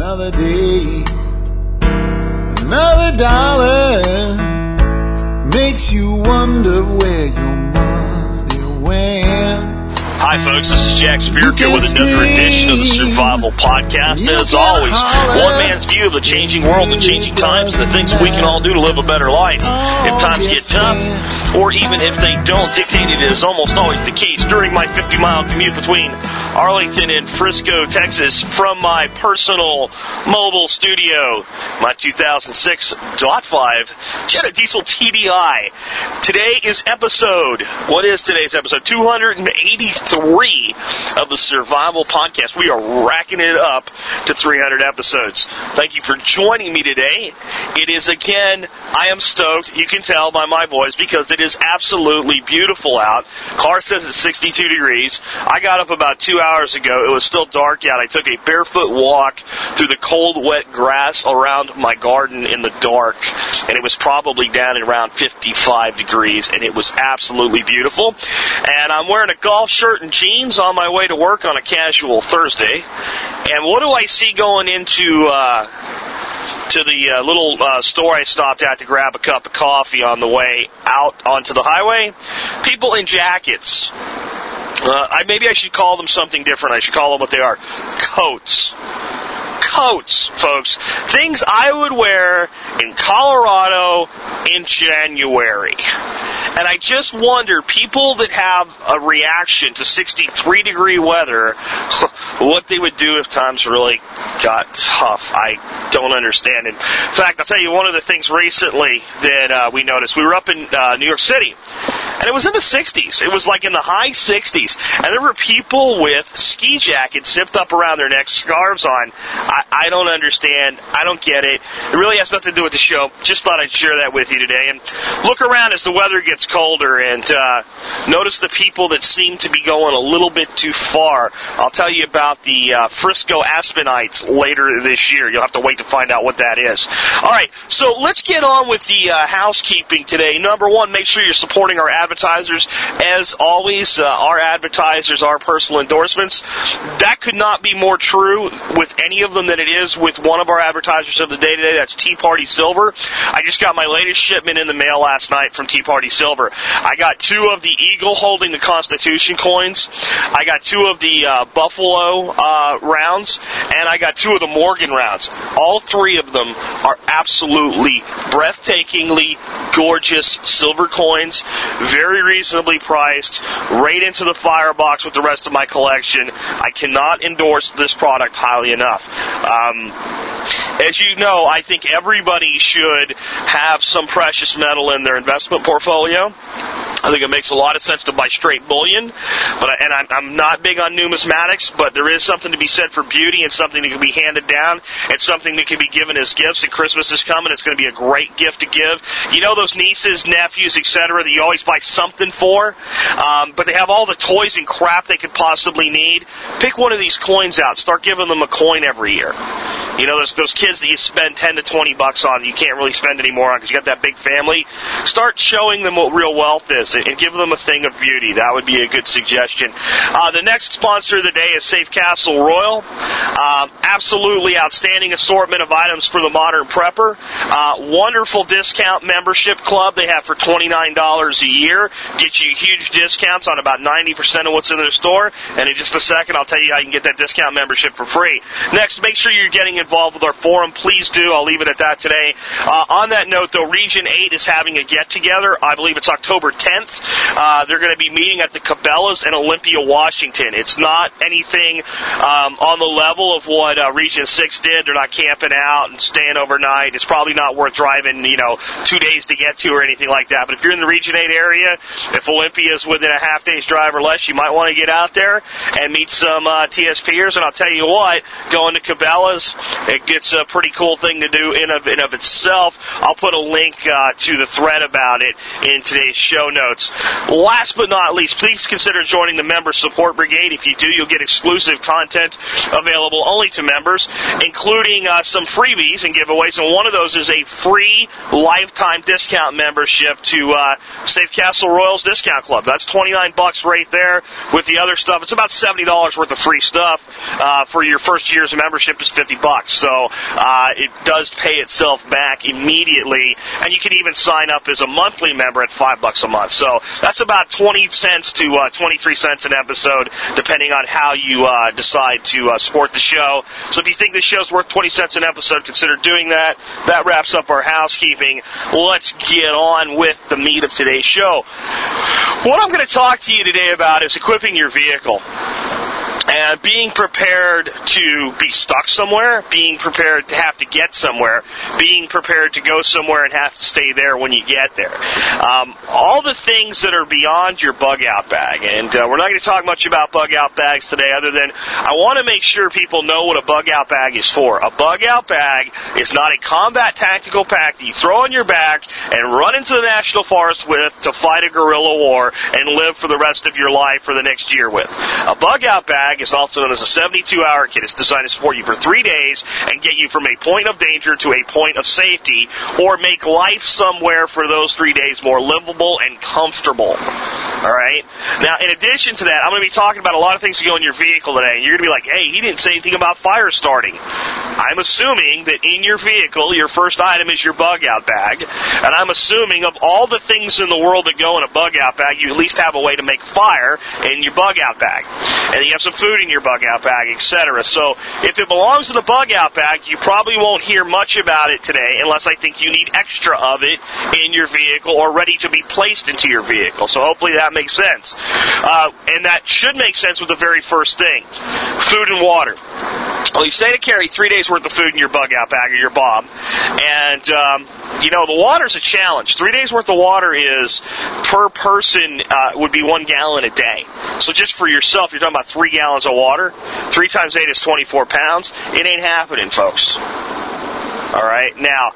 another day, another dollar makes you wonder where your money went. Hi folks, this is Jack Spirko with another edition of the Survival Podcast, and as always, one man's view of the changing world and changing times, the things we can all do to live a better life. If times get tough, or even if they don't, dictated is almost always the case. During my 50-mile commute between Arlington and Frisco, Texas, from my personal mobile studio, my 2006.5 Jetta diesel TDI. Today is episode, what is today's episode? 283. Three of the Survival Podcast. We are racking it up to 300 episodes. Thank you for joining me today. It is, again, I am stoked. You can tell by my voice because it is absolutely beautiful out. Car says it's 62 degrees. I got up about 2 hours ago. It was still dark out. I took a barefoot walk through the cold, wet grass around my garden in the dark, and it was probably down at around 55 degrees, and it was absolutely beautiful. And I'm wearing a golf shirt and jeans on my way to work on a casual Thursday. And what do I see going into to the little store I stopped at to grab a cup of coffee on the way out onto the highway? People in jackets. Maybe I should call them something different. I should call them what they are. Coats. Coats, folks. Things I would wear in Colorado in January. And I just wonder, people that have a reaction to 63-degree weather, what they would do if times really got tough. I don't understand. In fact, I'll tell you one of the things recently that we noticed. We were up in New York City, and it was in the 60s. It was like in the high 60s. And there were people with ski jackets zipped up around their necks, scarves on. I don't understand. I don't get it. It really has nothing to do with the show. Just thought I'd share that with you today. And look around as the weather gets colder and notice the people that seem to be going a little bit too far. I'll tell you about the Frisco Aspenites later this year. You'll have to wait to find out what that is. All right, so let's get on with the housekeeping today. Number one, make sure you're supporting our advertisers. As always, our advertisers are personal endorsements. That could not be more true with any of them than it is with one of our advertisers of the day today. That's Tea Party Silver. I just got my latest shipment in the mail last night from Tea Party Silver. I got two of the eagle holding the Constitution coins. I got two of the buffalo rounds, and I got two of the Morgan rounds. All three of them are absolutely breathtakingly gorgeous silver coins, very reasonably priced, right into the firebox with the rest of my collection. I cannot endorse this product highly enough. As you know, I think everybody should have some precious metal in their investment portfolio. I think it makes a lot of sense to buy straight bullion, but I'm not big on numismatics, but there is something to be said for beauty and something that can be handed down and something that can be given as gifts, and Christmas is coming. It's going to be a great gift to give. You know those nieces, nephews, etc. that you always buy something for, but they have all the toys and crap they could possibly need? Pick one of these coins out. Start giving them a coin every year. You know, those kids that you spend $10 to $20 on, you can't really spend any more on because you got that big family. Start showing them what real wealth is and give them a thing of beauty. That would be a good suggestion. The next sponsor of the day is Safe Castle Royal. Absolutely outstanding assortment of items for the modern prepper. Wonderful discount membership club they have for $29 a year. Get you huge discounts on about 90% of what's in their store. And in just a second, I'll tell you how you can get that discount membership for free. Next, make sure you're getting involved with our forum. Please do. I'll leave it at that today. On that note, though, Region 8 is having a get-together. I believe it's October 10th. They're going to be meeting at the Cabela's in Olympia, Washington. It's not anything on the level of what Region 6 did. They're not camping out and staying overnight. It's probably not worth driving, 2 days to get to or anything like that. But if you're in the Region 8 area, if Olympia is within a half-day's drive or less, you might want to get out there and meet some TSPers. And I'll tell you what, going to Cabela's, it gets a pretty cool thing to do in of itself. I'll put a link to the thread about it in today's show notes. Last but not least, please consider joining the Member Support Brigade. If you do, you'll get exclusive content available only to members, including some freebies and giveaways. And one of those is a free lifetime discount membership to Safe Castle Royals Discount Club. That's $29 right there. With the other stuff, it's about $70 worth of free stuff. For your first year's membership is $50. $100 bucks. So it does pay itself back immediately, and you can even sign up as a monthly member at $5 a month. So that's about 20 cents to 23 cents an episode, depending on how you decide to support the show. So if you think the show's worth 20 cents an episode, consider doing that. That wraps up our housekeeping. Let's get on with the meat of today's show. What I'm going to talk to you today about is equipping your vehicle. And being prepared to be stuck somewhere, being prepared to have to get somewhere, being prepared to go somewhere and have to stay there when you get there. All the things that are beyond your bug-out bag. And we're not going to talk much about bug-out bags today, other than I want to make sure people know what a bug-out bag is for. A bug-out bag is not a combat tactical pack that you throw on your back and run into the national forest with to fight a guerrilla war and live for the rest of your life for the next year with. A bug-out bag is also known as a 72-hour kit. It's designed to support you for 3 days and get you from a point of danger to a point of safety, or make life somewhere for those 3 days more livable and comfortable. All right? Now, in addition to that, I'm going to be talking about a lot of things that go in your vehicle today, and you're going to be like, hey, he didn't say anything about fire starting. I'm assuming that in your vehicle, your first item is your bug-out bag, and I'm assuming of all the things in the world that go in a bug-out bag, you at least have a way to make fire in your bug-out bag. And you have some food in your bug-out bag, etc. So if it belongs to the bug-out bag, you probably won't hear much about it today unless I think you need extra of it in your vehicle or ready to be placed into your vehicle. So hopefully that makes sense. And that should make sense with the very first thing, food and water. Well, you say to carry 3 days' worth of food in your bug-out bag or your bomb, and, the water's a challenge. 3 days' worth of water is, per person, would be 1 gallon a day. So just for yourself, you're talking about 3 gallons of water. 3 times 8 is 24 pounds. It ain't happening, folks. All right? Now,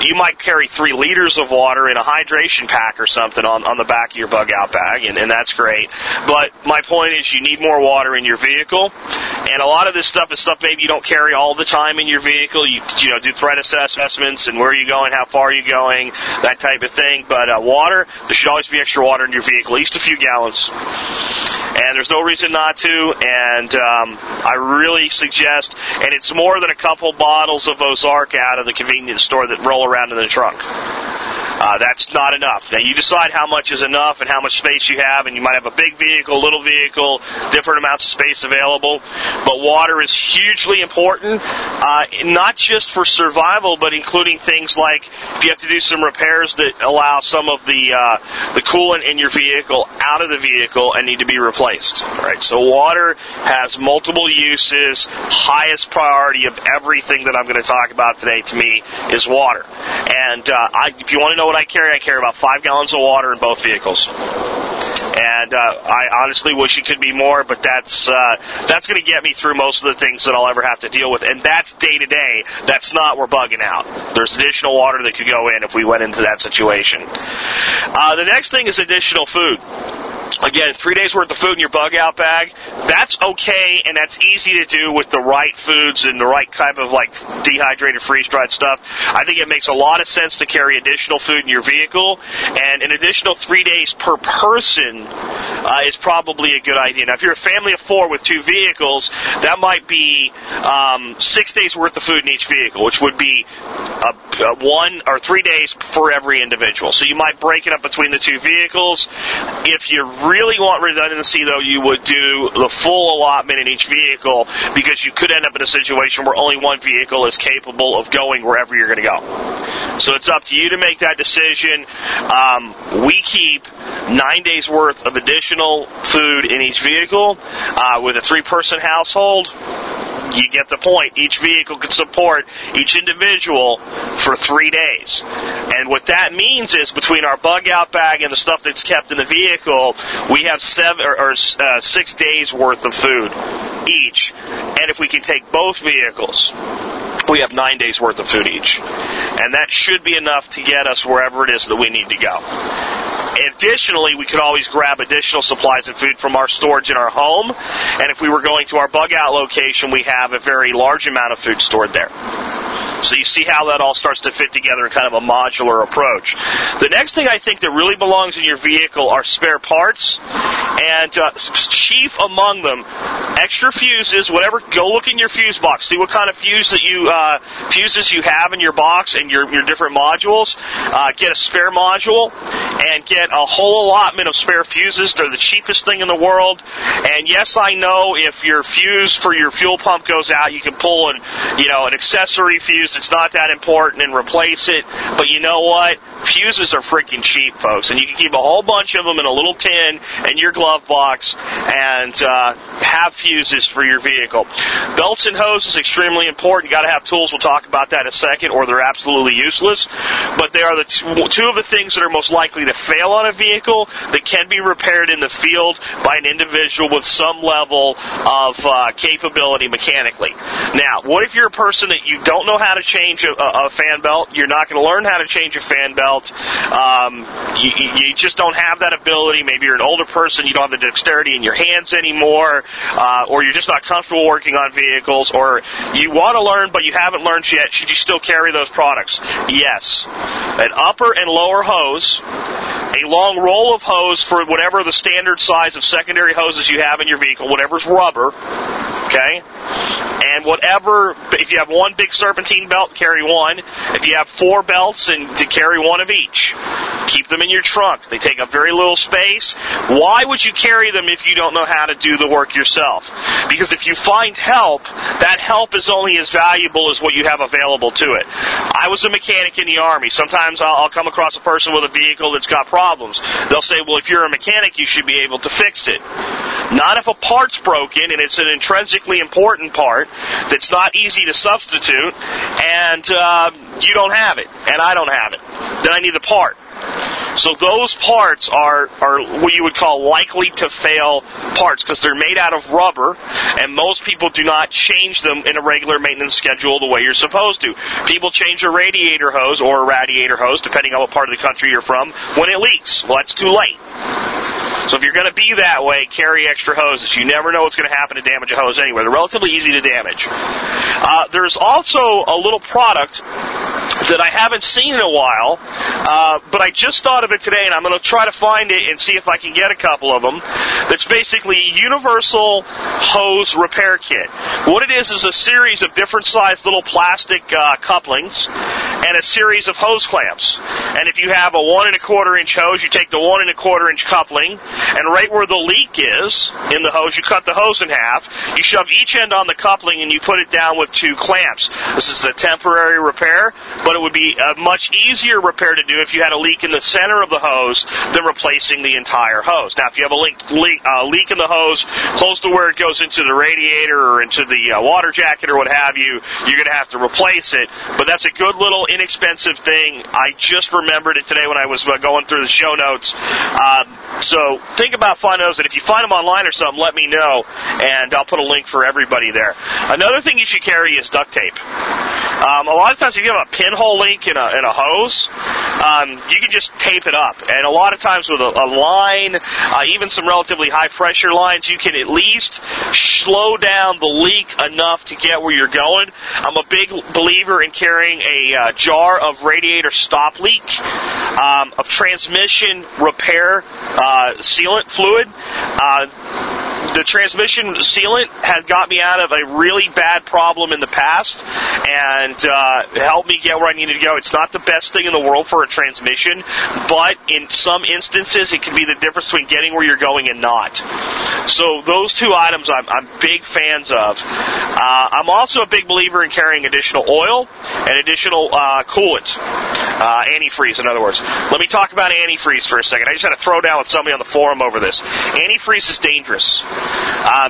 you might carry 3 liters of water in a hydration pack or something on the back of your bug-out bag, and that's great. But my point is you need more water in your vehicle, and a lot of this stuff is stuff maybe you don't carry all the time in your vehicle. You do threat assessments and where are you going, how far are you going, that type of thing. But water, there should always be extra water in your vehicle, at least a few gallons. And there's no reason not to, and I really suggest, and it's more than a couple bottles of Ozark out of the convenience store that roll around in the trunk. That's not enough. Now, you decide how much is enough and how much space you have, and you might have a big vehicle, little vehicle, different amounts of space available. But water is hugely important, not just for survival, but including things like if you have to do some repairs that allow some of the coolant in your vehicle out of the vehicle and need to be replaced. All right, so water has multiple uses. Highest priority of everything that I'm going to talk about today, to me, is water. And if you want to know what I carry about 5 gallons of water in both vehicles. And I honestly wish it could be more, but that's going to get me through most of the things that I'll ever have to deal with. And that's day-to-day. That's not we're bugging out. There's additional water that could go in if we went into that situation. The next thing is additional food. Again, 3 days' worth of food in your bug-out bag, that's okay, and that's easy to do with the right foods and the right type of, dehydrated, freeze-dried stuff. I think it makes a lot of sense to carry additional food in your vehicle, and an additional 3 days per person is probably a good idea. Now, if you're a family of 4 with 2 vehicles, that might be 6 days' worth of food in each vehicle, which would be 1 or 3 days for every individual. So you might break it up between the 2 vehicles. If you're really want redundancy, though, you would do the full allotment in each vehicle, because you could end up in a situation where only 1 vehicle is capable of going wherever you're going to go. So it's up to you to make that decision. We keep 9 days' worth of additional food in each vehicle. With a 3-person household, you get the point. Each vehicle can support each individual for 3 days. And what that means is between our bug-out bag and the stuff that's kept in the vehicle, we have 6 days' worth of food each. And if we can take both vehicles, we have 9 days' worth of food each. And that should be enough to get us wherever it is that we need to go. Additionally, we could always grab additional supplies and food from our storage in our home. And if we were going to our bug-out location, we have a very large amount of food stored there. So you see how that all starts to fit together in kind of a modular approach. The next thing I think that really belongs in your vehicle are spare parts and chief among them, extra fuses, whatever. Go look in your fuse box, see what kind of fuse that you fuses you have in your box and your different modules. Get a spare module and get a whole allotment of spare fuses. They're the cheapest thing in the world. And yes, I know if your fuse for your fuel pump goes out, you can pull an accessory fuse. It's not that important and replace it. But you know what? Fuses are freaking cheap, folks, and you can keep a whole bunch of them in a little tin in your glove box and have fuses for your vehicle. Belts and hoses, extremely important. You got to have tools. We'll talk about that in a second, or they're absolutely useless. But they are the two of the things that are most likely to fail on a vehicle that can be repaired in the field by an individual with some level of capability mechanically. Now, what if you're a person that you don't know how to change a fan belt? You're not going to learn how to change a fan belt. You just don't have that ability. Maybe you're an older person. You don't have the dexterity in your hands anymore, or you're just not comfortable working on vehicles, or you want to learn but you haven't learned yet. Should you still carry those products? Yes. An upper and lower hose, a long roll of hose for whatever the standard size of secondary hoses you have in your vehicle, whatever's rubber, okay? And whatever, if you have one big serpentine belt, carry one. If you have four belts, and to carry one of each. Keep them in your trunk. They take up very little space. Why would you carry them if you don't know how to do the work yourself? Because if you find help, that help is only as valuable as what you have available to it. I was a mechanic in the Army. Sometimes I'll come across a person with a vehicle that's got problems. They'll say, well, if you're a mechanic, you should be able to fix it. Not if a part's broken and it's an intrinsically important part that's not easy to substitute, and you don't have it, and I don't have it. Then I need the part. So those parts are what you would call likely to fail parts because they're made out of rubber, and most people do not change them in a regular maintenance schedule the way you're supposed to. People change a radiator hose or a radiator hose, depending on what part of the country you're from, when it leaks. Well, that's too late. So if you're going to be that way, carry extra hoses. You never know what's going to happen to damage a hose anyway. They're relatively easy to damage. There's also a little product that I haven't seen in a while, but I just thought of it today, and I'm going to try to find it and see if I can get a couple of them. That's basically a universal hose repair kit. What it is a series of different sized little plastic couplings and a series of hose clamps. And if you have a 1 1/4 inch hose, you take the 1 1/4 inch coupling, and right where the leak is in the hose, you cut the hose in half, you shove each end on the coupling, and you put it down with two clamps. This is a temporary repair, but it would be a much easier repair to do if you had a leak in the center of the hose than replacing the entire hose. Now, if you have a leak in the hose close to where it goes into the radiator or into the water jacket or what have you, you're going to have to replace it. But that's a good little inexpensive thing. I just remembered it today when I was going through the show notes. So think about finding those, and if you find them online or something, let me know, and I'll put a link for everybody there. Another thing you should carry is duct tape. A lot of times if you have a pinhole link in a hose, you can just tape it up. And a lot of times with a line, even some relatively high-pressure lines, you can at least slow down the leak enough to get where you're going. I'm a big believer in carrying a jar of radiator stop leak, of transmission repair sealant fluid. The transmission sealant had got me out of a really bad problem in the past and helped me get where I needed to go. It's not the best thing in the world for a transmission, but in some instances it can be the difference between getting where you're going and not. So those two items I'm big fans of. I'm also a big believer in carrying additional oil and additional coolant, antifreeze in other words. Let me talk about antifreeze for a second. I just had a throwdown with somebody on the forum over this. Antifreeze is dangerous.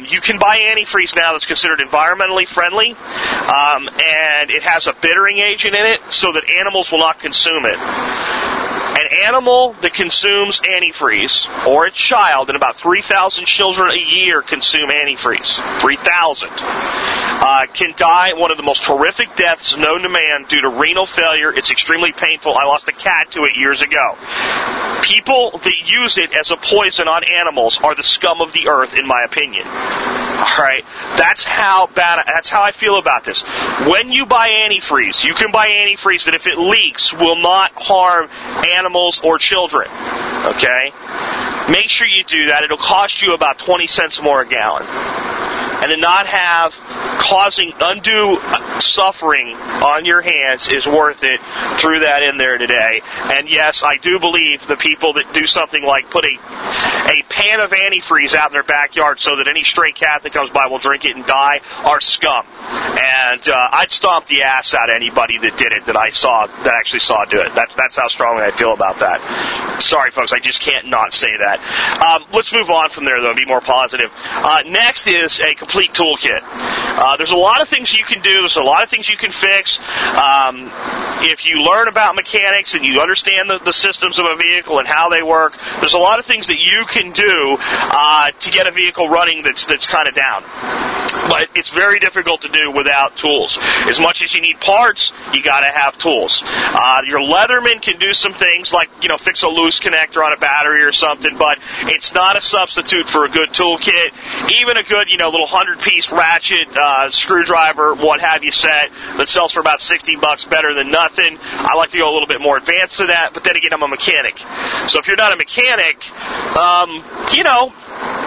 You can buy antifreeze now that's considered environmentally friendly, and it has a bittering agent in it so that animals will not consume it. An animal that consumes antifreeze, or a child, and about 3,000 children a year consume antifreeze, 3,000, can die one of the most horrific deaths known to man due to renal failure. It's extremely painful. I lost a cat to it years ago. People that use it as a poison on animals are the scum of the earth, in my opinion. All right, that's how I feel about this. When you buy antifreeze, you can buy antifreeze that if it leaks will not harm animals or children, okay? Make sure you do that. It'll cost you about 20 cents more a gallon. And to not have causing undue suffering on your hands is worth it. Threw that in there today. And yes, I do believe the people that do something like put a pan of antifreeze out in their backyard so that any stray cat that comes by will drink it and die are scum. And I'd stomp the ass out of anybody that did it that I actually saw do it. That's how strongly I feel about that. Sorry, folks, I just can't not say that. Let's move on from there, though, and be more positive. Next is a complete toolkit. There's a lot of things you can do. There's a lot of things you can fix. If you learn about mechanics and you understand the systems of a vehicle and how they work, there's a lot of things that you can do to get a vehicle running that's kind of down. But it's very difficult to do without tools. As much as you need parts, you got to have tools. Your Leatherman can do some things like, fix a loose connector on a battery or something, but it's not a substitute for a good toolkit. Even a good, little 100-piece ratchet, screwdriver, what have you set that sells for about $60, better than nothing. I like to go a little bit more advanced to that, but then again, I'm a mechanic. So if you're not a mechanic,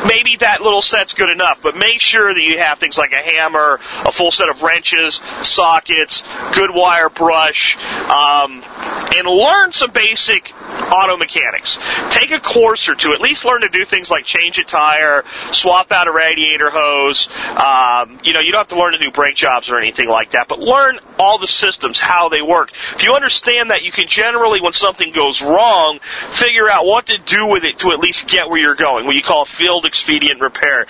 maybe that little set's good enough, but make sure that you have things like a hammer, a full set of wrenches, sockets, good wire brush, and learn some basic auto mechanics. Take a course or two. At least learn to do things like change a tire, swap out a radiator hose. You don't have to learn to do brake jobs or anything like that, but learn all the systems, how they work. If you understand that, you can generally, when something goes wrong, figure out what to do with it to at least get where you're going, what you call field expedient repair.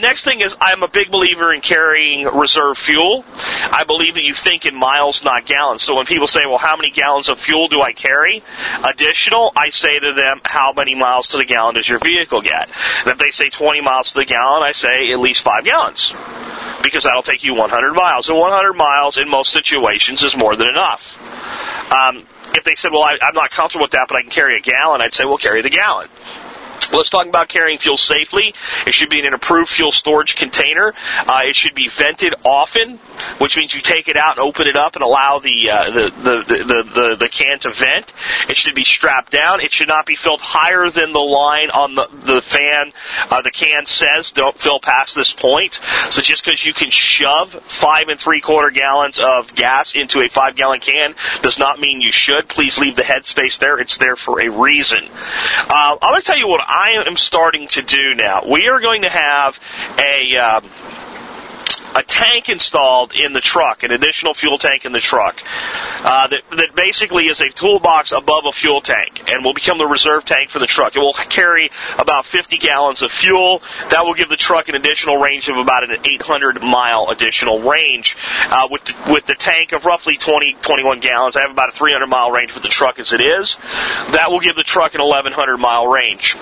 Next thing is, I'm a big believer in carrying reserve fuel. I believe that you think in miles, not gallons. So when people say, well, how many gallons of fuel do I carry? Additional, I say to them, how many miles to the gallon does your vehicle get? And if they say 20 miles to the gallon, I say at least 5 gallons, because that'll take you 100 miles. And 100 miles in most situations is more than enough. If they said, well, I'm not comfortable with that, but I can carry a gallon, I'd say, well, carry the gallon. Let's talk about carrying fuel safely. It should be in an approved fuel storage container. It should be vented often, which means you take it out and open it up and allow the can to vent. It should be strapped down. It should not be filled higher than the line on the fan. The can says don't fill past this point. So just because you can shove 5 3/4 gallons of gas into a 5-gallon can does not mean you should. Please leave the headspace there. It's there for a reason. I'm going to tell you what I am starting to do now. We are going to have a tank installed in the truck, an additional fuel tank in the truck, that basically is a toolbox above a fuel tank and will become the reserve tank for the truck. It will carry about 50 gallons of fuel. That will give the truck an additional range of about an 800-mile additional range. With the tank of roughly 21 gallons, I have about a 300-mile range with the truck as it is. That will give the truck an 1,100-mile range.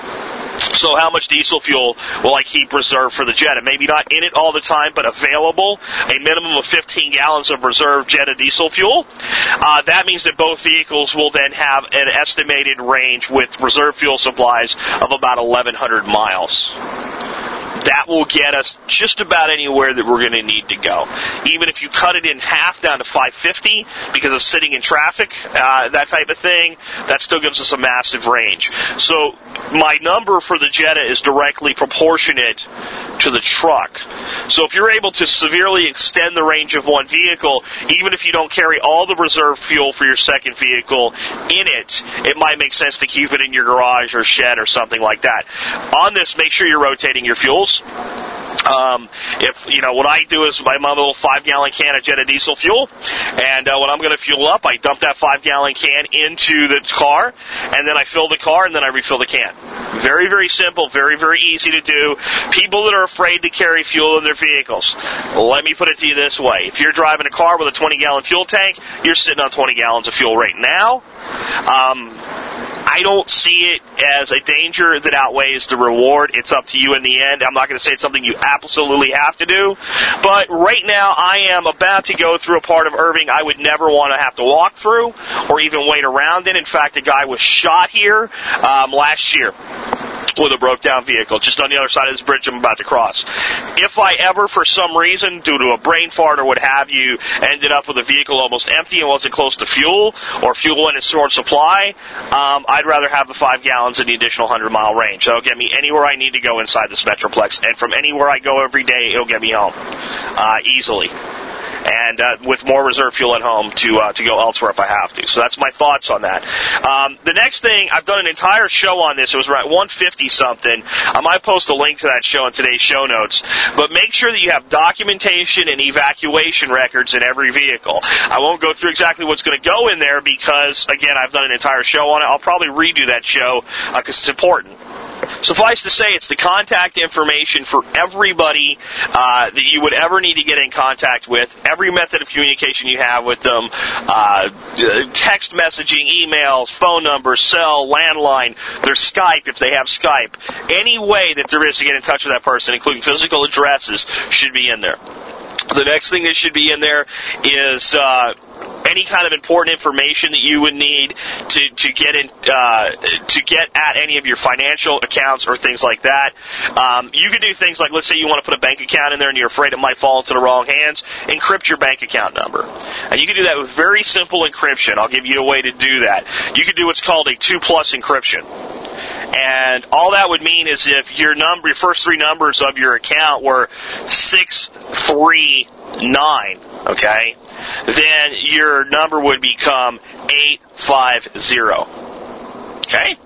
So how much diesel fuel will I keep reserved for the Jetta? Maybe not in it all the time, but available, a minimum of 15 gallons of reserve Jetta diesel fuel. That means that both vehicles will then have an estimated range with reserve fuel supplies of about 1,100 miles. That will get us just about anywhere that we're going to need to go. Even if you cut it in half down to 550 because of sitting in traffic, that type of thing, that still gives us a massive range. So my number for the Jetta is directly proportionate to the truck. So if you're able to severely extend the range of one vehicle, even if you don't carry all the reserve fuel for your second vehicle in it, it might make sense to keep it in your garage or shed or something like that. On this, make sure you're rotating your fuels. What I do is I have my little 5-gallon can of Jetta diesel fuel, and when I'm going to fuel up, I dump that 5-gallon can into the car, and then I fill the car, and then I refill the can. Very, very simple, very, very easy to do. People that are afraid to carry fuel in their vehicles, let me put it to you this way. If you're driving a car with a 20-gallon fuel tank, you're sitting on 20 gallons of fuel right now. I don't see it as a danger that outweighs the reward. It's up to you in the end. I'm not going to say it's something you absolutely have to do. But right now, I am about to go through a part of Irving I would never want to have to walk through or even wait around in. In fact, a guy was shot here last year. with a broke-down vehicle, just on the other side of this bridge I'm about to cross. If I ever, for some reason, due to a brain fart or what have you, ended up with a vehicle almost empty and wasn't close to fuel, or fuel in its short supply, I'd rather have the 5 gallons in the additional 100-mile range. That'll get me anywhere I need to go inside this Metroplex, and from anywhere I go every day, it'll get me home easily. And with more reserve fuel at home to go elsewhere if I have to. So that's my thoughts on that. The next thing, I've done an entire show on this. It was around 150-something. I might post a link to that show in today's show notes. But make sure that you have documentation and evacuation records in every vehicle. I won't go through exactly what's going to go in there because, again, I've done an entire show on it. I'll probably redo that show because it's important. Suffice to say, it's the contact information for everybody that you would ever need to get in contact with, every method of communication you have with them, text messaging, emails, phone numbers, cell, landline, their Skype if they have Skype. Any way that there is to get in touch with that person, including physical addresses, should be in there. The next thing that should be in there is any kind of important information that you would need to get in to get at any of your financial accounts or things like that. You could do things like, let's say you want to put a bank account in there and you're afraid it might fall into the wrong hands, encrypt your bank account number. And you can do that with very simple encryption. I'll give you a way to do that. You could do what's called a 2+ encryption. And all that would mean is if your number, your first three numbers of your account were 639, okay, then your number would become 850. Okay?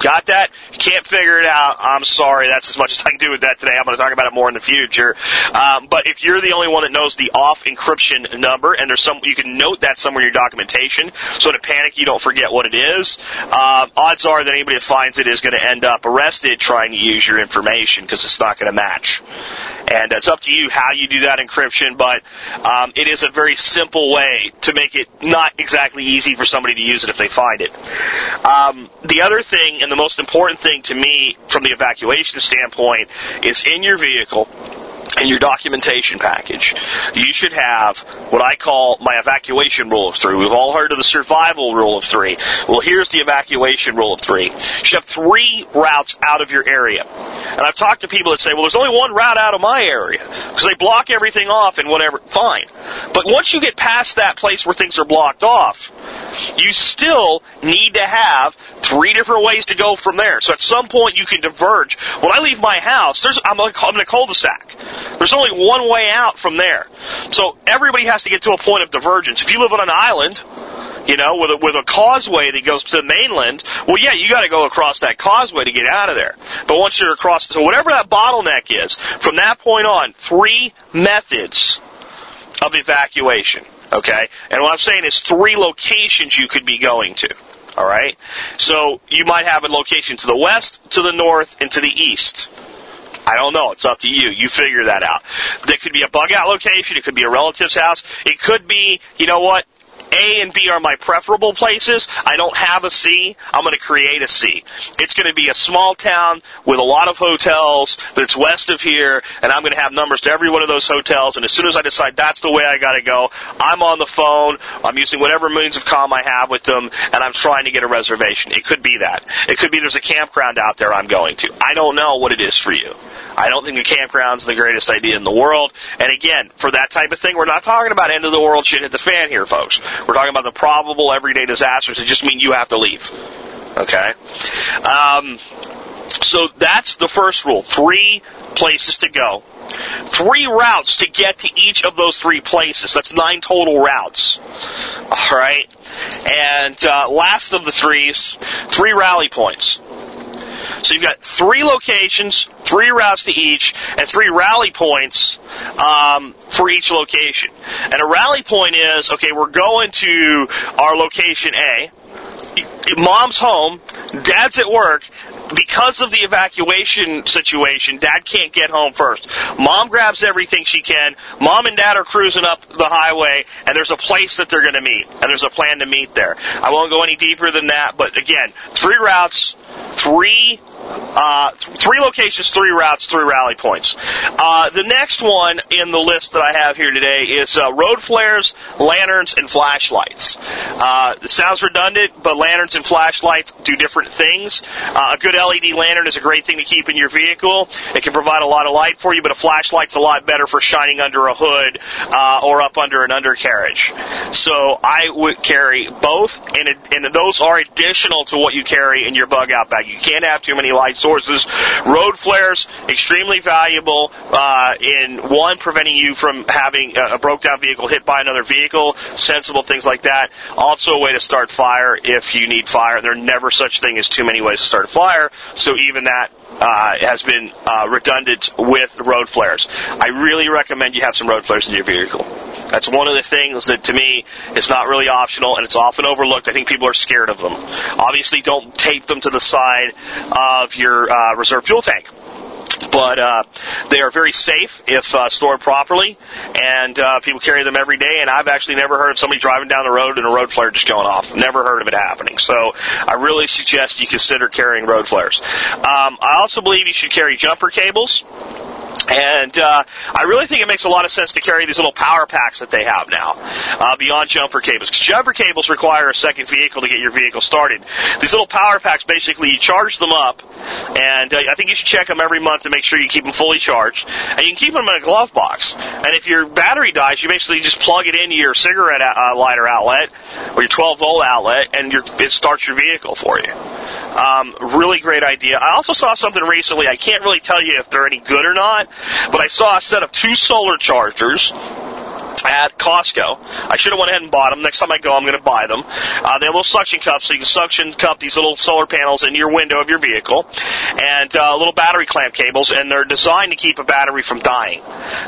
Got that? Can't figure it out. I'm sorry. That's as much as I can do with that today. I'm going to talk about it more in the future. But if you're the only one that knows the off encryption number, and there's some, you can note that somewhere in your documentation, so in a panic you don't forget what it is. Odds are that anybody that finds it is going to end up arrested trying to use your information because it's not going to match. And it's up to you how you do that encryption, but it is a very simple way to make it not exactly easy for somebody to use it if they find it. The other thing, and the most important thing to me from the evacuation standpoint, is in your vehicle, in your documentation package, you should have what I call my evacuation rule of three. We've all heard of the survival rule of three. Well, here's the evacuation rule of three. You should have 3 routes out of your area. And I've talked to people that say, well, there's only one route out of my area, because they block everything off and whatever. Fine. But once you get past that place where things are blocked off, you still need to have 3 different ways to go from there. So at some point you can diverge. When I leave my house, I'm in a cul-de-sac. There's only one way out from there. So everybody has to get to a point of divergence. If you live on an island, you know, with a causeway that goes to the mainland, well, yeah, you got to go across that causeway to get out of there. But once you're across, so whatever that bottleneck is, from that point on, 3 methods of evacuation, okay? And what I'm saying is 3 locations you could be going to, all right? So you might have a location to the west, to the north, and to the east. I don't know. It's up to you. You figure that out. There could be a bug-out location. It could be a relative's house. It could be, you know what, A and B are my preferable places. I don't have a C. I'm going to create a C. It's going to be a small town with a lot of hotels that's west of here, and I'm going to have numbers to every one of those hotels, and as soon as I decide that's the way I got to go, I'm on the phone, I'm using whatever means of comm I have with them, and I'm trying to get a reservation. It could be that. It could be there's a campground out there I'm going to. I don't know what it is for you. I don't think the campground's the greatest idea in the world. And again, for that type of thing, we're not talking about end-of-the-world shit at the fan here, folks. We're talking about the probable everyday disasters that just mean you have to leave. Okay? So that's the first rule. 3 places to go. 3 routes to get to each of those 3 places. That's 9 total routes. All right? And last of the 3s, 3 rally points. So you've got 3 locations, 3 routes to each, and 3 rally points for each location. And a rally point is, okay, we're going to our location A. Mom's home, Dad's at work. Because of the evacuation situation, Dad can't get home first. Mom grabs everything she can. Mom and Dad are cruising up the highway, and there's a place that they're going to meet, and there's a plan to meet there. I won't go any deeper than that, but again, 3 routes, three locations, three routes, three rally points. The next one in the list that I have here today is road flares, lanterns, and flashlights. It sounds redundant, but lanterns and flashlights do different things. A good LED lantern is a great thing to keep in your vehicle. It can provide a lot of light for you, but a flashlight's a lot better for shining under a hood or up under an undercarriage. So I would carry both, and those are additional to what you carry in your bug-out bag. You can't have too many light sources. Road flares, extremely valuable in, one, preventing you from having a broke-down vehicle hit by another vehicle, sensible things like that. Also a way to start fire if you need fire. There are never such thing as too many ways to start a fire, so even that has been redundant with road flares. I really recommend you have some road flares in your vehicle. That's one of the things that, to me, is not really optional, and it's often overlooked. I think people are scared of them. Obviously, don't tape them to the side of your reserve fuel tank. But they are very safe if stored properly, and people carry them every day. And I've actually never heard of somebody driving down the road and a road flare just going off. Never heard of it happening. So I really suggest you consider carrying road flares. I also believe you should carry jumper cables. And I really think it makes a lot of sense to carry these little power packs that they have now, beyond jumper cables. Because jumper cables require a second vehicle to get your vehicle started. These little power packs, basically, you charge them up, and I think you should check them every month to make sure you keep them fully charged. And you can keep them in a glove box. And if your battery dies, you basically just plug it into your cigarette lighter outlet or your 12-volt outlet, and it starts your vehicle for you. Really great idea. I also saw something recently. I can't really tell you if they're any good or not, but I saw a set of 2 solar chargers at Costco. I should have went ahead and bought them. Next time I go, I'm going to buy them. They have little suction cups, so you can suction cup these little solar panels into your window of your vehicle, and little battery clamp cables, and they're designed to keep a battery from dying.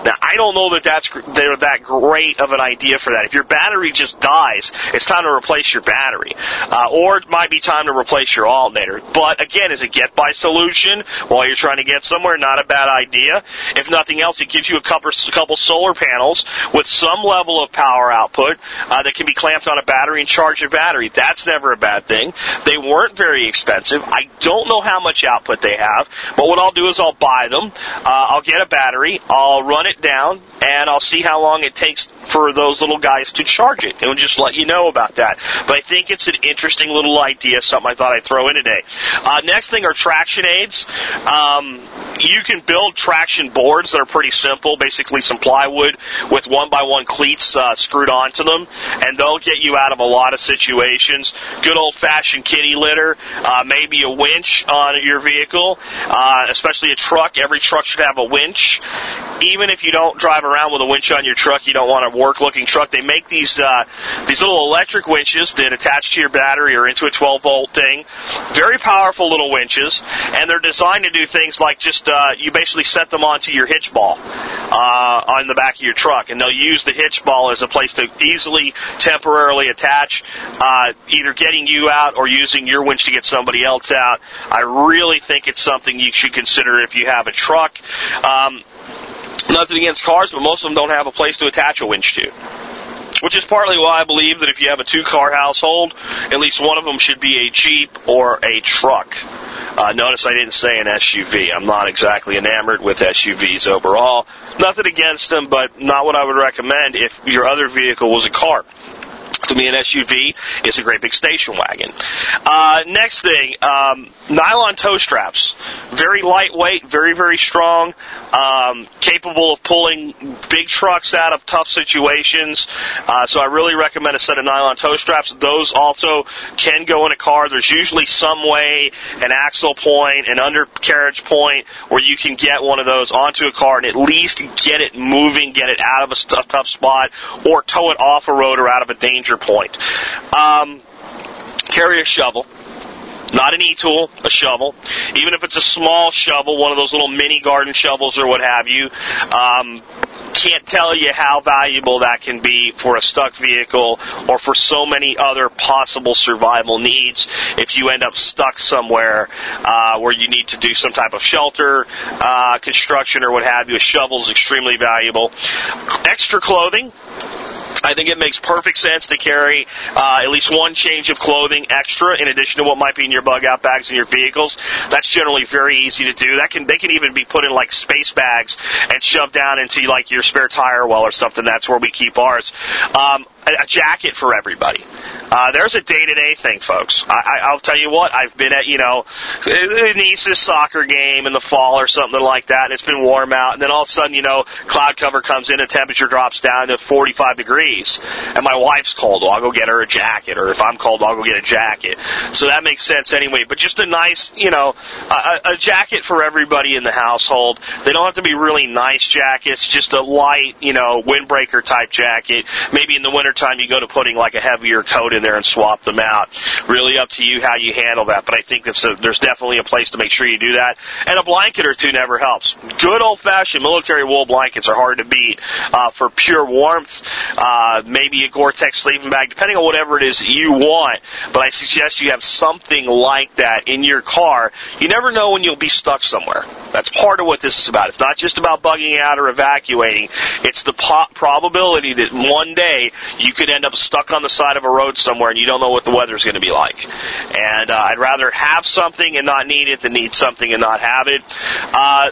Now, I don't know that they're that great of an idea for that. If your battery just dies, it's time to replace your battery, or it might be time to replace your alternator. But, again, as a get-by solution, while you're trying to get somewhere, not a bad idea. If nothing else, it gives you a couple solar panels with some level of power output that can be clamped on a battery and charge your battery. That's never a bad thing. They weren't very expensive. I don't know how much output they have, but what I'll do is I'll buy them. I'll get a battery. I'll run it down, and I'll see how long it takes for those little guys to charge it. It'll just let you know about that. But I think it's an interesting little idea, something I thought I'd throw in today. Next thing are traction aids. You can build traction boards that are pretty simple, basically some plywood with 1x1 cleats screwed onto them, and they'll get you out of a lot of situations. Good old-fashioned kitty litter, maybe a winch on your vehicle, especially a truck. Every truck should have a winch. Even if you don't drive around with a winch on your truck, you don't want a work-looking truck. They make these little electric winches that attach to your battery or into a 12-volt thing. Very powerful little winches, and they're designed to do things like just you basically set them onto your hitch ball on the back of your truck, and they'll use the hitch ball as a place to easily temporarily attach, either getting you out or using your winch to get somebody else out. I really think it's something you should consider if you have a truck. Nothing against cars, but most of them don't have a place to attach a winch to, which is partly why I believe that if you have a 2-car household, at least one of them should be a Jeep or a truck. Notice I didn't say an SUV. I'm not exactly enamored with SUVs overall. Nothing against them, but not what I would recommend if your other vehicle was a car. To me, an SUV is a great big station wagon. Next thing, nylon toe straps. Very lightweight, very, very strong, capable of pulling big trucks out of tough situations. So I really recommend a set of nylon toe straps. Those also can go in a car. There's usually some way, an axle point, an undercarriage point, where you can get one of those onto a car and at least get it moving, get it out of a tough spot, or tow it off a road or out of a danger point. Carry a shovel. Not an e-tool, a shovel. Even if it's a small shovel, one of those little mini garden shovels or what have you. Can't tell you how valuable that can be for a stuck vehicle or for so many other possible survival needs if you end up stuck somewhere where you need to do some type of shelter construction or what have you. A shovel is extremely valuable. Extra clothing. I think it makes perfect sense to carry at least one change of clothing extra in addition to what might be in your bug-out bags and your vehicles. That's generally very easy to do. They can even be put in, like, space bags and shoved down into, like, your spare tire well or something. That's where we keep ours. A jacket for everybody. There's a day-to-day thing, folks. I'll tell you what, I've been at, an Eases soccer game in the fall or something like that, and it's been warm out, and then all of a sudden, cloud cover comes in and temperature drops down to 45 degrees, and my wife's cold, well, I'll go get her a jacket, or if I'm cold, I'll go get a jacket. So that makes sense anyway, but just a nice, a jacket for everybody in the household. They don't have to be really nice jackets, just a light, windbreaker type jacket. Maybe in the winter time you go to putting like a heavier coat in there and swap them out. Really up to you how you handle that, but I think there's definitely a place to make sure you do that. And a blanket or two never helps. Good old-fashioned military wool blankets are hard to beat for pure warmth, maybe a Gore-Tex sleeping bag, depending on whatever it is you want, but I suggest you have something like that in your car. You never know when you'll be stuck somewhere. That's part of what this is about. It's not just about bugging out or evacuating. It's the probability that one day you could end up stuck on the side of a road somewhere and you don't know what the weather's going to be like. And I'd rather have something and not need it than need something and not have it.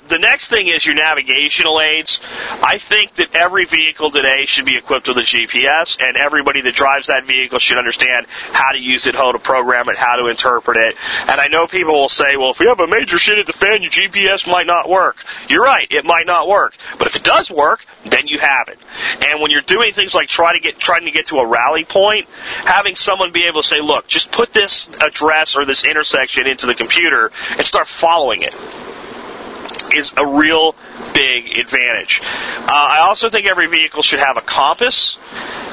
The next thing is your navigational aids. I think that every vehicle today should be equipped with a GPS, and everybody that drives that vehicle should understand how to use it, how to program it, how to interpret it. And I know people will say, well, if you have a major shit at the fan, your GPS might not work. You're right, it might not work. But if it does work, then you have it. And when you're doing things like trying to get to a rally point, having someone be able to say, look, just put this address or this intersection into the computer and start following it, is a real big advantage. I also think every vehicle should have a compass,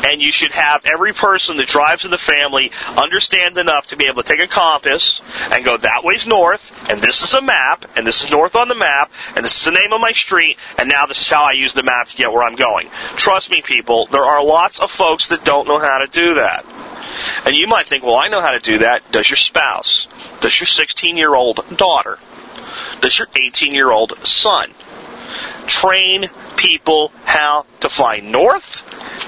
and you should have every person that drives in the family understand enough to be able to take a compass and go, that way's north, and this is a map, and this is north on the map, and this is the name of my street, and now this is how I use the map to get where I'm going. Trust me, people, there are lots of folks that don't know how to do that. And you might think, well, I know how to do that. Does your spouse? Does your 16-year-old daughter? Does your 18-year-old son? Train people how to fly north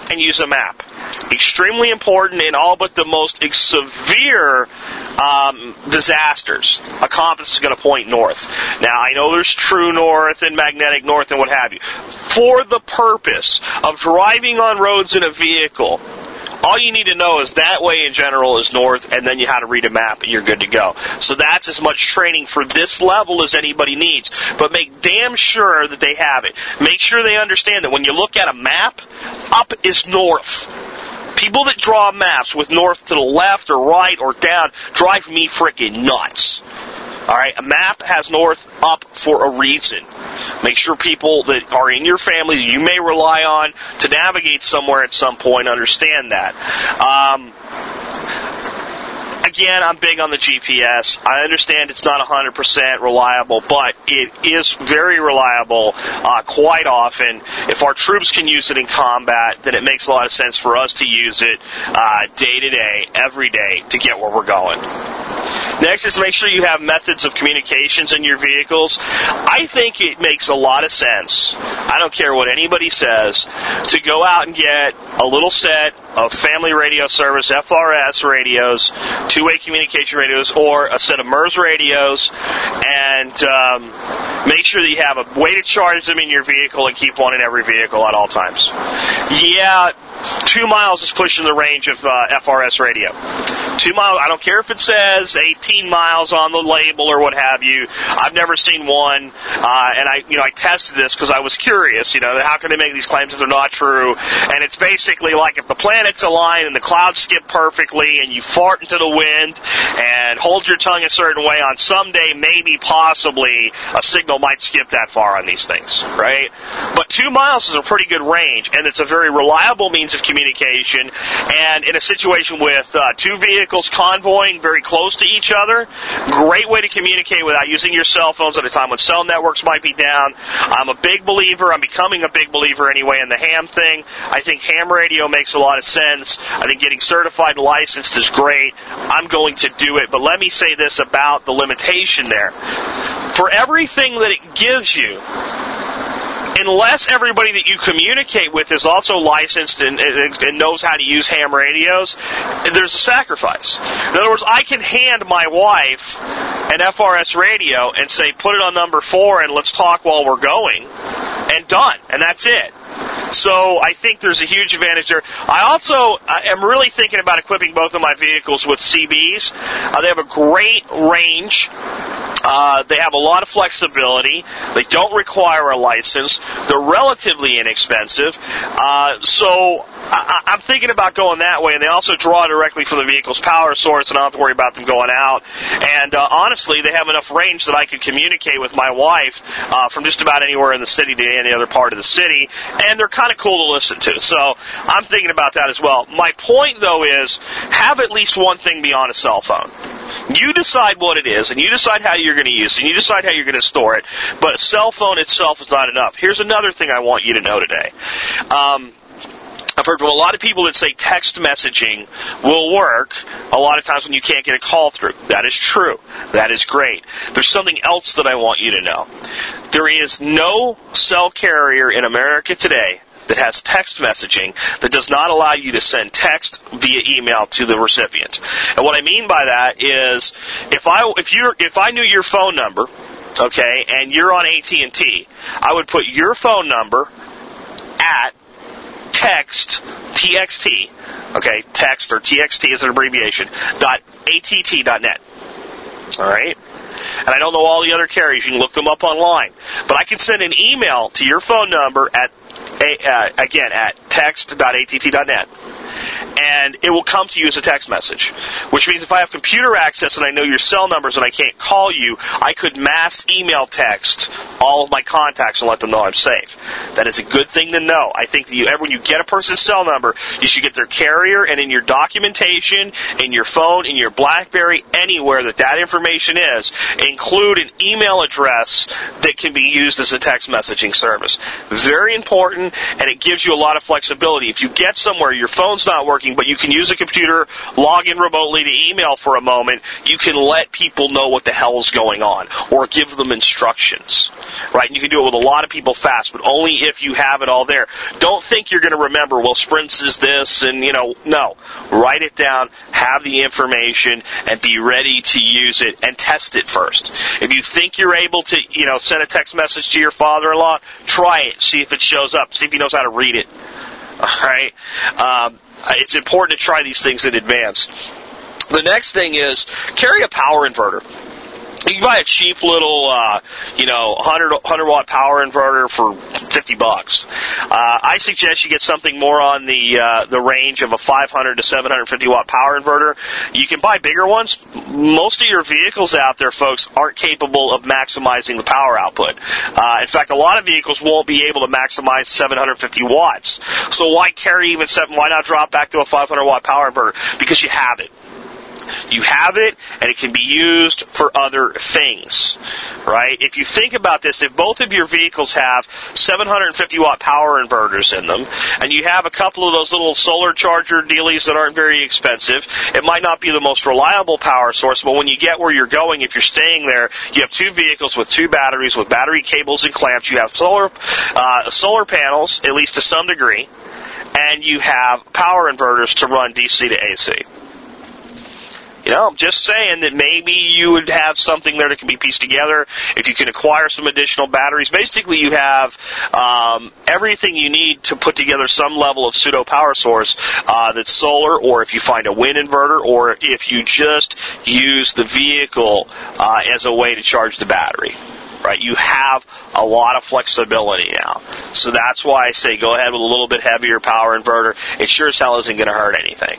and use a map. Extremely important in all but the most severe disasters. A compass is going to point north. Now, I know there's true north and magnetic north and what have you. For the purpose of driving on roads in a vehicle, all you need to know is that way in general is north, and then you how to read a map, and you're good to go. So that's as much training for this level as anybody needs. But make damn sure that they have it. Make sure they understand that when you look at a map, up is north. People that draw maps with north to the left or right or down drive me frickin' nuts. All right, a map has north up for a reason. Make sure people that are in your family that you may rely on to navigate somewhere at some point understand that. Again, I'm big on the GPS. I understand it's not 100% reliable, but it is very reliable quite often. If our troops can use it in combat, then it makes a lot of sense for us to use it day to day, every day, to get where we're going. Next is make sure you have methods of communications in your vehicles. I think it makes a lot of sense, I don't care what anybody says, to go out and get a little set of family radio service, FRS radios, two-way communication radios, or a set of MERS radios, and make sure that you have a way to charge them in your vehicle and keep one in every vehicle at all times. Yeah, 2 miles is pushing the range of FRS radio. 2 miles, I don't care if it says 18 miles on the label or what have you. I've never seen one, and I tested this because I was curious, how can they make these claims if they're not true? And it's basically like if the planets align and the clouds skip perfectly and you fart into the wind and hold your tongue a certain way on someday, maybe, possibly, a signal might skip that far on these things, right? But 2 miles is a pretty good range, and it's a very reliable means of communication, and in a situation with two vehicles convoying very close to each other, great way to communicate without using your cell phones at a time when cell networks might be down. I'm becoming a big believer anyway in the ham thing. I think ham radio makes a lot of sense. I think getting certified licensed is great. I'm going to do it, but let me say this about the limitation there. For everything that it gives you, unless everybody that you communicate with is also licensed and knows how to use ham radios, there's a sacrifice. In other words, I can hand my wife an FRS radio and say, put it on number 4 and let's talk while we're going, and done, and that's it. So I think there's a huge advantage there. I also am really thinking about equipping both of my vehicles with CBs. They have a great range. They have a lot of flexibility. They don't require a license. They're relatively inexpensive. So I'm thinking about going that way. And they also draw directly from the vehicle's power source, and I don't have to worry about them going out. And honestly, they have enough range that I could communicate with my wife from just about anywhere in the city to any other part of the city. And they're kind of cool to listen to. So I'm thinking about that as well. My point, though, is have at least one thing beyond a cell phone. You decide what it is, and you decide how you're going to use it, and you decide how you're going to store it. But a cell phone itself is not enough. Here's another thing I want you to know today. I've heard from a lot of people that say text messaging will work a lot of times when you can't get a call through. That is true. That is great. There's something else that I want you to know. There is no cell carrier in America today that has text messaging that does not allow you to send text via email to the recipient. And what I mean by that is if I knew your phone number, okay, and you're on AT&T, I would put your phone number at text, TXT, okay, text or TXT is an abbreviation, .att.net, all right? And I don't know all the other carriers. You can look them up online. But I can send an email to your phone number at text.att.net. And it will come to you as a text message, which means if I have computer access and I know your cell numbers and I can't call you, I could mass email text all of my contacts and let them know I'm safe. That is a good thing to know. I think that when you get a person's cell number, you should get their carrier, and in your documentation, in your phone, in your BlackBerry, anywhere that information is, include an email address that can be used as a text messaging service. Very important, and it gives you a lot of flexibility. If you get somewhere, your phone's not working, but you can use a computer, log in remotely to email for a moment, you can let people know what the hell is going on, or give them instructions, right? And you can do it with a lot of people fast, but only if you have it all there. Don't think you're going to remember, well, Sprints is this, and, no. Write it down, have the information, and be ready to use it, and test it first. If you think you're able to, send a text message to your father-in-law, try it, see if it shows up, see if he knows how to read it, all right? It's important to try these things in advance. The next thing is carry a power inverter. You can buy a cheap little, 100-watt power inverter for $50. I suggest you get something more on the range of a 500 to 750-watt power inverter. You can buy bigger ones. Most of your vehicles out there, folks, aren't capable of maximizing the power output. In fact, a lot of vehicles won't be able to maximize 750 watts. So why carry even seven? Why not drop back to a 500-watt power inverter? Because you have it. You have it, and it can be used for other things, right? If you think about this, if both of your vehicles have 750-watt power inverters in them, and you have a couple of those little solar charger dealies that aren't very expensive, it might not be the most reliable power source, but when you get where you're going, if you're staying there, you have two vehicles with two batteries, with battery cables and clamps. You have solar panels, at least to some degree, and you have power inverters to run DC to AC. I'm just saying that maybe you would have something there that can be pieced together. If you can acquire some additional batteries, basically you have everything you need to put together some level of pseudo power source that's solar, or if you find a wind inverter, or if you just use the vehicle as a way to charge the battery. Right, you have a lot of flexibility now. So that's why I say go ahead with a little bit heavier power inverter. It sure as hell isn't going to hurt anything.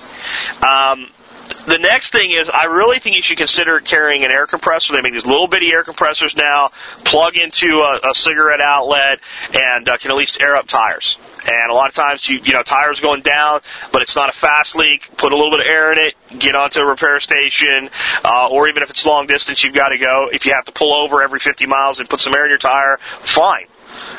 The next thing is, I really think you should consider carrying an air compressor. They make these little bitty air compressors now, plug into a cigarette outlet, and can at least air up tires. And a lot of times, tires going down, but it's not a fast leak. Put a little bit of air in it, get onto a repair station, or even if it's long distance, you've got to go. If you have to pull over every 50 miles and put some air in your tire, fine.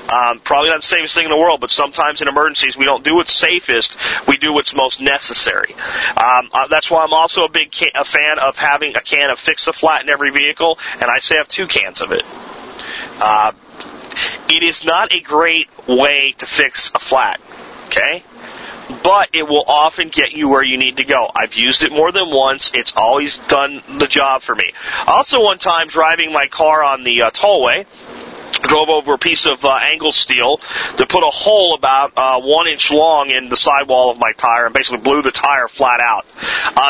Probably not the safest thing in the world, but sometimes in emergencies we don't do what's safest, we do what's most necessary. That's why I'm also a big fan of having a can of Fix-A-Flat in every vehicle, and I say I have 2 cans of it. It is not a great way to fix a flat, okay? But it will often get you where you need to go. I've used it more than once. It's always done the job for me. Also, one time, driving my car on the tollway, drove over a piece of angle steel that put a hole about 1 inch long in the sidewall of my tire and basically blew the tire flat out.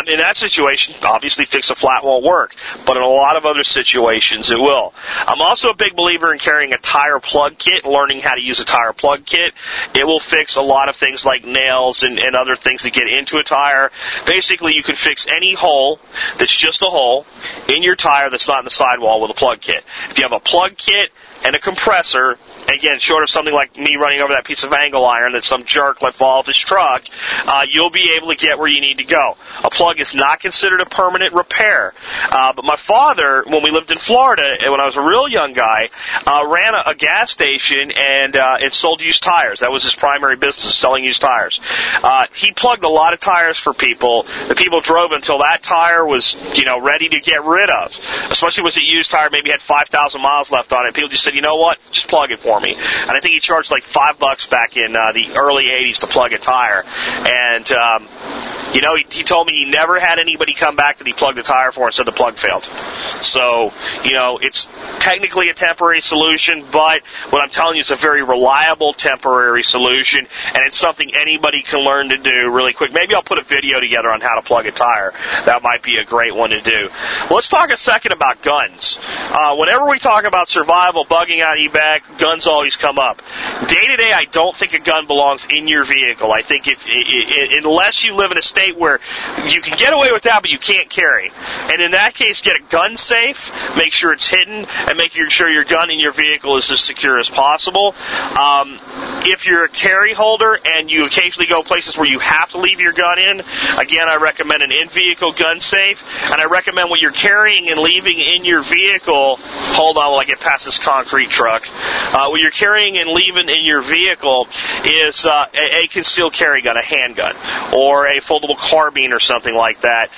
In that situation, obviously fix a flat won't work, but in a lot of other situations it will. I'm also a big believer in carrying a tire plug kit, learning how to use a tire plug kit. It will fix a lot of things like nails and other things that get into a tire. Basically, you can fix any hole that's just a hole in your tire that's not in the sidewall with a plug kit. If you have a plug kit and a compressor, again, short of something like me running over that piece of angle iron that some jerk let fall off his truck, you'll be able to get where you need to go. A plug is not considered a permanent repair. But my father, when we lived in Florida, when I was a real young guy, ran a gas station and sold used tires. That was his primary business, selling used tires. He plugged a lot of tires for people. The people drove until that tire was, ready to get rid of. Especially if it was a used tire, maybe had 5,000 miles left on it. People just said, you know what, just plug it for me. And I think he charged like $5 back in the early 80s to plug a tire. And, he told me he never had anybody come back that he plugged a tire for and said the plug failed. So, it's technically a temporary solution, but what I'm telling you is a very reliable temporary solution, and it's something anybody can learn to do really quick. Maybe I'll put a video together on how to plug a tire. That might be a great one to do. Let's talk a second about guns. Whenever we talk about survival, bugging out eBay, guns always come up. Day to day, I don't think a gun belongs in your vehicle. I think unless you live in a state where you can get away with that, but you can't carry. And in that case, get a gun safe, make sure it's hidden, and make sure your gun in your vehicle is as secure as possible. If you're a carry holder and you occasionally go places where you have to leave your gun in, again, I recommend an in-vehicle gun safe, and I recommend what you're carrying and leaving in your vehicle. Hold on while I get past this concrete truck. What you're carrying and leaving in your vehicle is a concealed carry gun, a handgun, or a foldable carbine or something like that.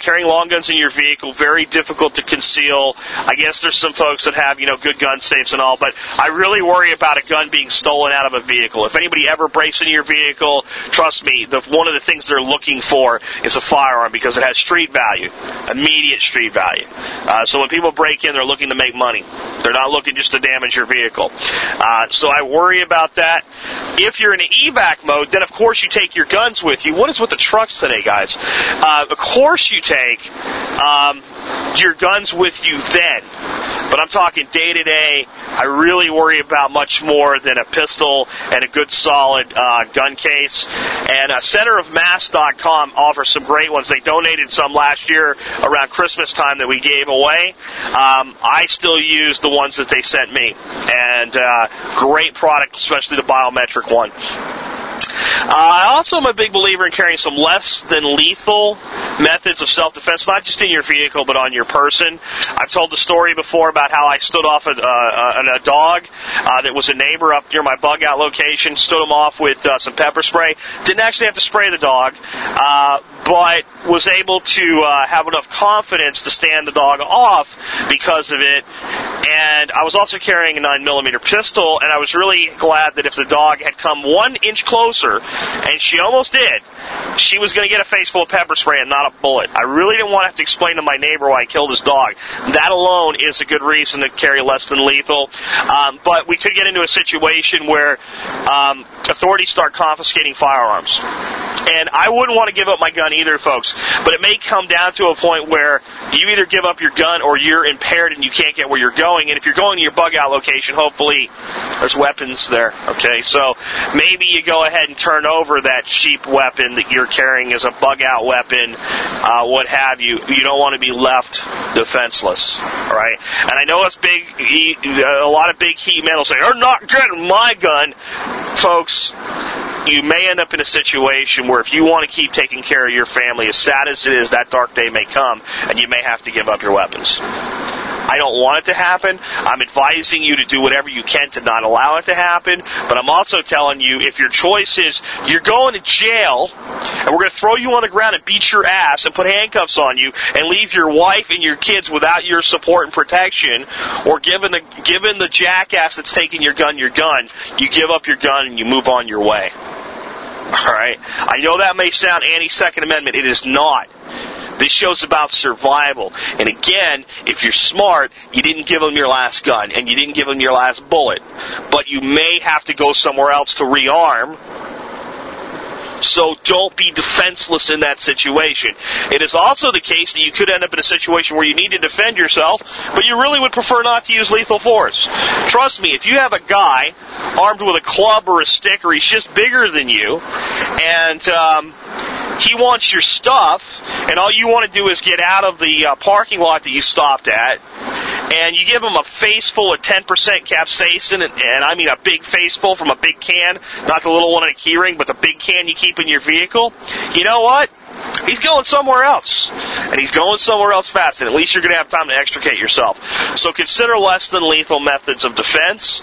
Carrying long guns in your vehicle, very difficult to conceal. I guess there's some folks that have, good gun safes and all, but I really worry about a gun being stolen out of a vehicle. If anybody ever breaks into your vehicle, trust me, one of the things they're looking for is a firearm because it has street value, immediate street value. So when people break in, they're looking to make money. They're not looking just to damage your vehicle. So I worry about that. If you're in an evac mode, then of course you take your guns with you. What is with the trucks today, guys? Of course you take your guns with you then. But I'm talking day-to-day, I really worry about much more than a pistol and a good solid gun case. And centerofmass.com offers some great ones. They donated some last year around Christmas time that we gave away. I still use the ones that they sent me. And great product, especially the biometric one. I also am a big believer in carrying some less than lethal methods of self-defense, not just in your vehicle, but on your person. I've told the story before about how I stood off a dog that was a neighbor up near my bug-out location, stood him off with some pepper spray. Didn't actually have to spray the dog, but was able to have enough confidence to stand the dog off because of it. And I was also carrying a 9mm pistol, and I was really glad that if the dog had come 1 inch closer, and she almost did, she was going to get a face full of pepper spray and not a bullet. I really didn't want to have to explain to my neighbor why I killed his dog. That alone is a good reason to carry less than lethal. But we could get into a situation where authorities start confiscating firearms. And I wouldn't want to give up my gun either, folks. But it may come down to a point where you either give up your gun or you're impaired and you can't get where you're going. And if you're going to your bug-out location, hopefully there's weapons there. Okay, so maybe you go ahead and turn over that cheap weapon that you're carrying as a bug-out weapon, what have you. You don't want to be left defenseless, all right? And I know it's big. A lot of big heat men will say, "You're not getting my gun," folks. You may end up in a situation where if you want to keep taking care of your family, as sad as it is, that dark day may come, and you may have to give up your weapons. I don't want it to happen. I'm advising you to do whatever you can to not allow it to happen. But I'm also telling you, if your choice is you're going to jail and we're going to throw you on the ground and beat your ass and put handcuffs on you and leave your wife and your kids without your support and protection, or given the jackass that's taking your gun, you give up your gun and you move on your way. All right? I know that may sound anti-Second Amendment. It is not. This show's about survival. And again, if you're smart, you didn't give them your last gun, and you didn't give them your last bullet. But you may have to go somewhere else to rearm. So don't be defenseless in that situation. It is also the case that you could end up in a situation where you need to defend yourself, but you really would prefer not to use lethal force. Trust me, if you have a guy armed with a club or a stick, or he's just bigger than you, and he wants your stuff, and all you want to do is get out of the parking lot that you stopped at, and you give him a face full of 10% capsaicin, and I mean a big face full from a big can, not the little one in a key ring, but the big can you keep in your vehicle, you know what? He's going somewhere else. And he's going somewhere else fast, and at least you're going to have time to extricate yourself. So consider less than lethal methods of defense.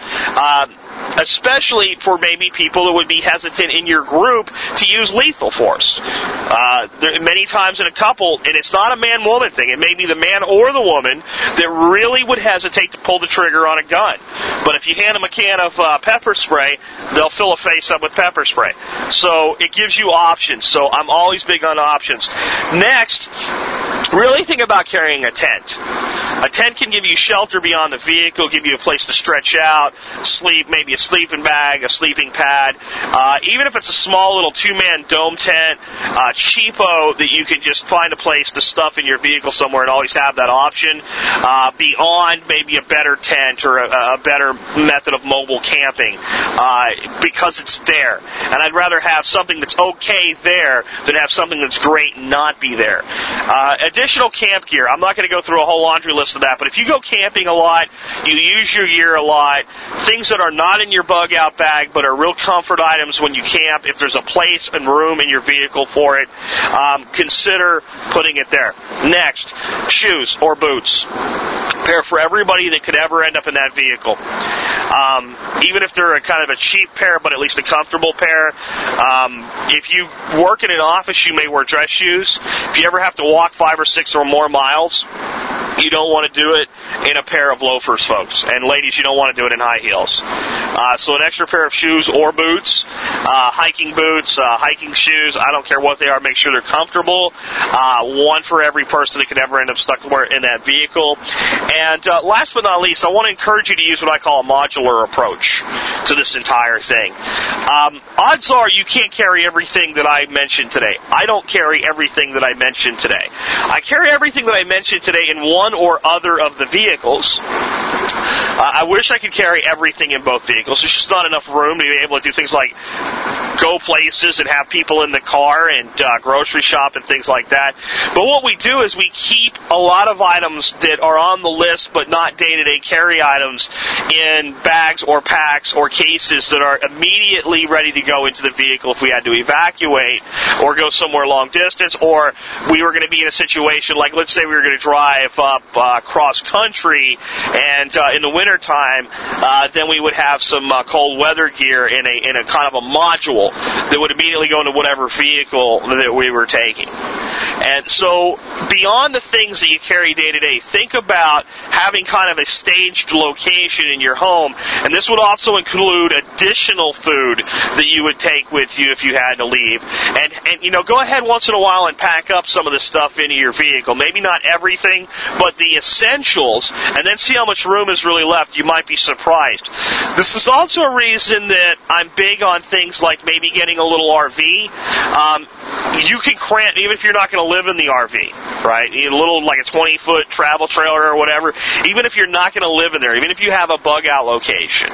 Especially for maybe people that would be hesitant in your group to use lethal force. There, many times in a couple, and it's not a man-woman thing, it may be the man or the woman that really would hesitate to pull the trigger on a gun. But if you hand them a can of pepper spray, they'll fill a face up with pepper spray. So it gives you options. So I'm always big on options. Next, really think about carrying a tent. A tent can give you shelter beyond the vehicle, give you a place to stretch out, sleep, maybe a sleeping bag, a sleeping pad. Even if it's a small little two-man dome tent, cheapo, that you can just find a place to stuff in your vehicle somewhere and always have that option. Beyond maybe a better tent or a better method of mobile camping, because it's there. And I'd rather have something that's okay there than have something that's great and not be there. Additional camp gear. I'm not going to go through a whole laundry list of that, but if you go camping a lot, you use your gear a lot, things that are not in your bug-out bag but are real comfort items when you camp, if there's a place and room in your vehicle for it, consider putting it there. Next, shoes or boots. Pair for everybody that could ever end up in that vehicle. Even if they're a kind of a cheap pair, but at least a comfortable pair. If you work in an office, you may wear dress shoes. If you ever have to walk 5 or 6 or more miles, you don't want to do it in a pair of loafers, folks. And ladies, you don't want to do it in high heels. So an extra pair of shoes or boots, hiking boots, hiking shoes, I don't care what they are, make sure they're comfortable. One for every person that could ever end up stuck in that vehicle. And last but not least, I want to encourage you to use what I call a modular approach to this entire thing. Odds are you can't carry everything that I mentioned today. I don't carry everything that I mentioned today. I carry everything that I mentioned today in one or other of the vehicles. I wish I could carry everything in both vehicles. There's just not enough room to be able to do things like go places and have people in the car and grocery shop and things like that. But what we do is we keep a lot of items that are on the list but not day-to-day carry items in bags or packs or cases that are immediately ready to go into the vehicle if we had to evacuate or go somewhere long distance, or we were going to be in a situation like, let's say we were going to drive up cross-country and in the wintertime, then we would have some cold weather gear in a kind of a module that would immediately go into whatever vehicle that we were taking. And so beyond the things that you carry day to day, think about having kind of a staged location in your home. And this would also include additional food that you would take with you if you had to leave. And you know, go ahead once in a while and pack up some of the stuff into your vehicle. Maybe not everything, but the essentials, and then see how much room is really left. You might be surprised. This is also a reason that I'm big on things like maybe getting a little RV. You can cramp, even if you're not going to live in the RV, right? A little, like a 20-foot travel trailer or whatever. Even if you're not going to live in there, even if you have a bug-out location,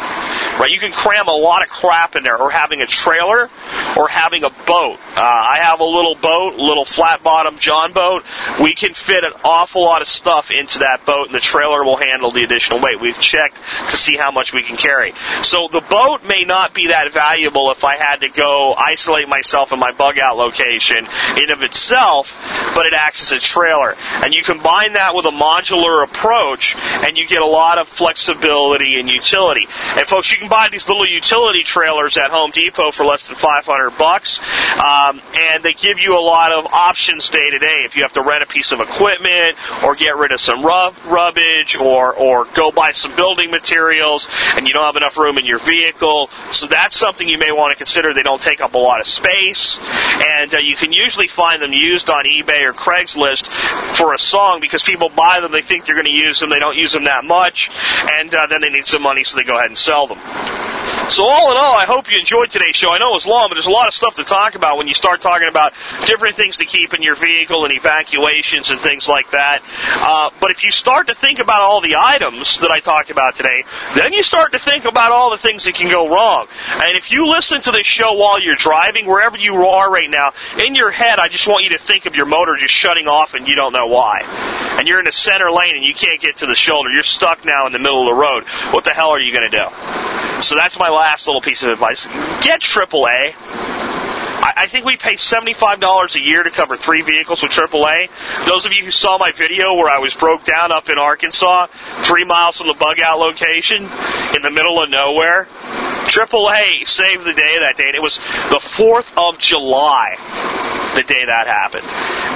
right? You can cram a lot of crap in there, or having a trailer, or having a boat. I have a little boat, little flat-bottom John boat. We can fit an awful lot of stuff into that boat, and the trailer will handle the additional weight. We've checked to see how much we can carry. So the boat may not be that valuable if I had to go isolate myself in my bug-out location in of itself, but it acts as a trailer. And you combine that with a modular approach, and you get a lot of flexibility and utility. And folks, you can buy these little utility trailers at Home Depot for less than $500, and they give you a lot of options day to day. If you have to rent a piece of equipment, or get rid of some rubbish, or go buy some building materials, and you don't have enough room in your vehicle, so that's something you may want to consider. They don't take up a lot of space, and you can usually find them used on eBay or Craigslist for a song, because people buy them, they think they're going to use them, they don't use them that much, and then they need some money, so they go ahead and sell them. So all in all, I hope you enjoyed today's show. I know it was long, but there's a lot of stuff to talk about when you start talking about different things to keep in your vehicle and evacuations and things like that. But if you start to think about all the items that I talked about today, then you start to think about all the things that can go wrong. And if you listen to this show while you're driving, wherever you are right now, in your head, I just want you to think of your motor just shutting off and you don't know why. And you're in the center lane and you can't get to the shoulder. You're stuck now in the middle of the road. What the hell are you going to do? So that's my last little piece of advice. Get AAA. I think we pay $75 a year to cover 3 vehicles with AAA. Those of you who saw my video where I was broke down up in Arkansas, 3 miles from the bug-out location, in the middle of nowhere, AAA saved the day that day, and it was the 4th of July, the day that happened.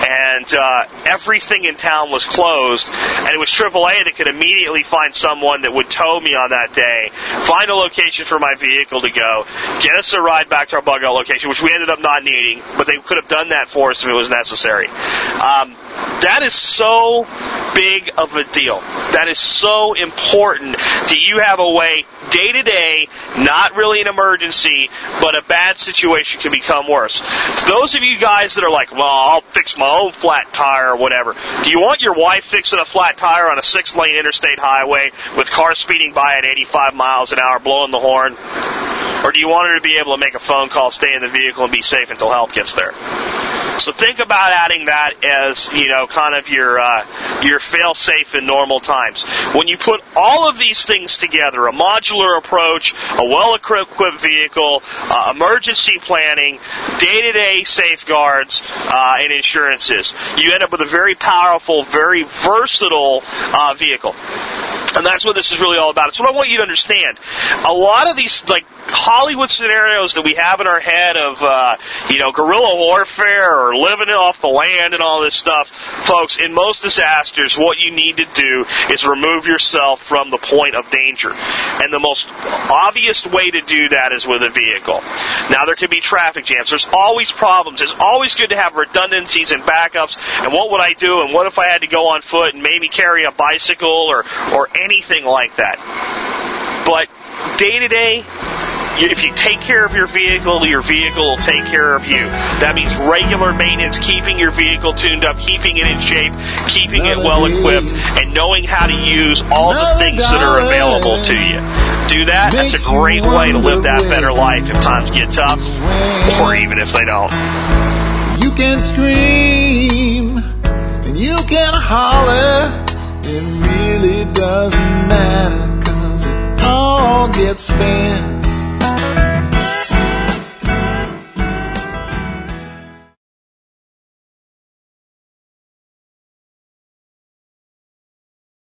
And everything in town was closed, and it was AAA that could immediately find someone that would tow me on that day, find a location for my vehicle to go, get us a ride back to our bug-out location, which we ended up not needing, but they could have done that for us if it was necessary. That is so big of a deal. That is so important that you have a way day-to-day, not really an emergency, but a bad situation can become worse. So those of you guys that are like, well, I'll fix my own flat tire or whatever, do you want your wife fixing a flat tire on a 6-lane interstate highway with cars speeding by at 85 miles an hour blowing the horn? Or do you want her to be able to make a phone call, stay in the vehicle, and be safe until help gets there? So think about adding that as, you know, kind of your fail-safe in normal times. When you put all of these things together, a modular approach, a well-equipped vehicle, emergency planning, day-to-day safeguards, and insurances, you end up with a very powerful, very versatile vehicle. And that's what this is really all about. It's what I want you to understand. A lot of these, like, Hollywood scenarios that we have in our head of, guerrilla warfare or living off the land and all this stuff, folks, in most disasters, what you need to do is remove yourself from the point of danger. And the most obvious way to do that is with a vehicle. Now, there could be traffic jams. There's always problems. It's always good to have redundancies and backups. And what would I do? And what if I had to go on foot and maybe carry a bicycle or anything like that? But day-to-day, if you take care of your vehicle will take care of you. That means regular maintenance, keeping your vehicle tuned up, keeping it in shape, keeping it well-equipped, and knowing how to use all the things that are available to you. Do that. That's a great way to live that better life if times get tough, or even if they don't. You can scream, and you can holler. It really doesn't matter, 'cause it all gets spent.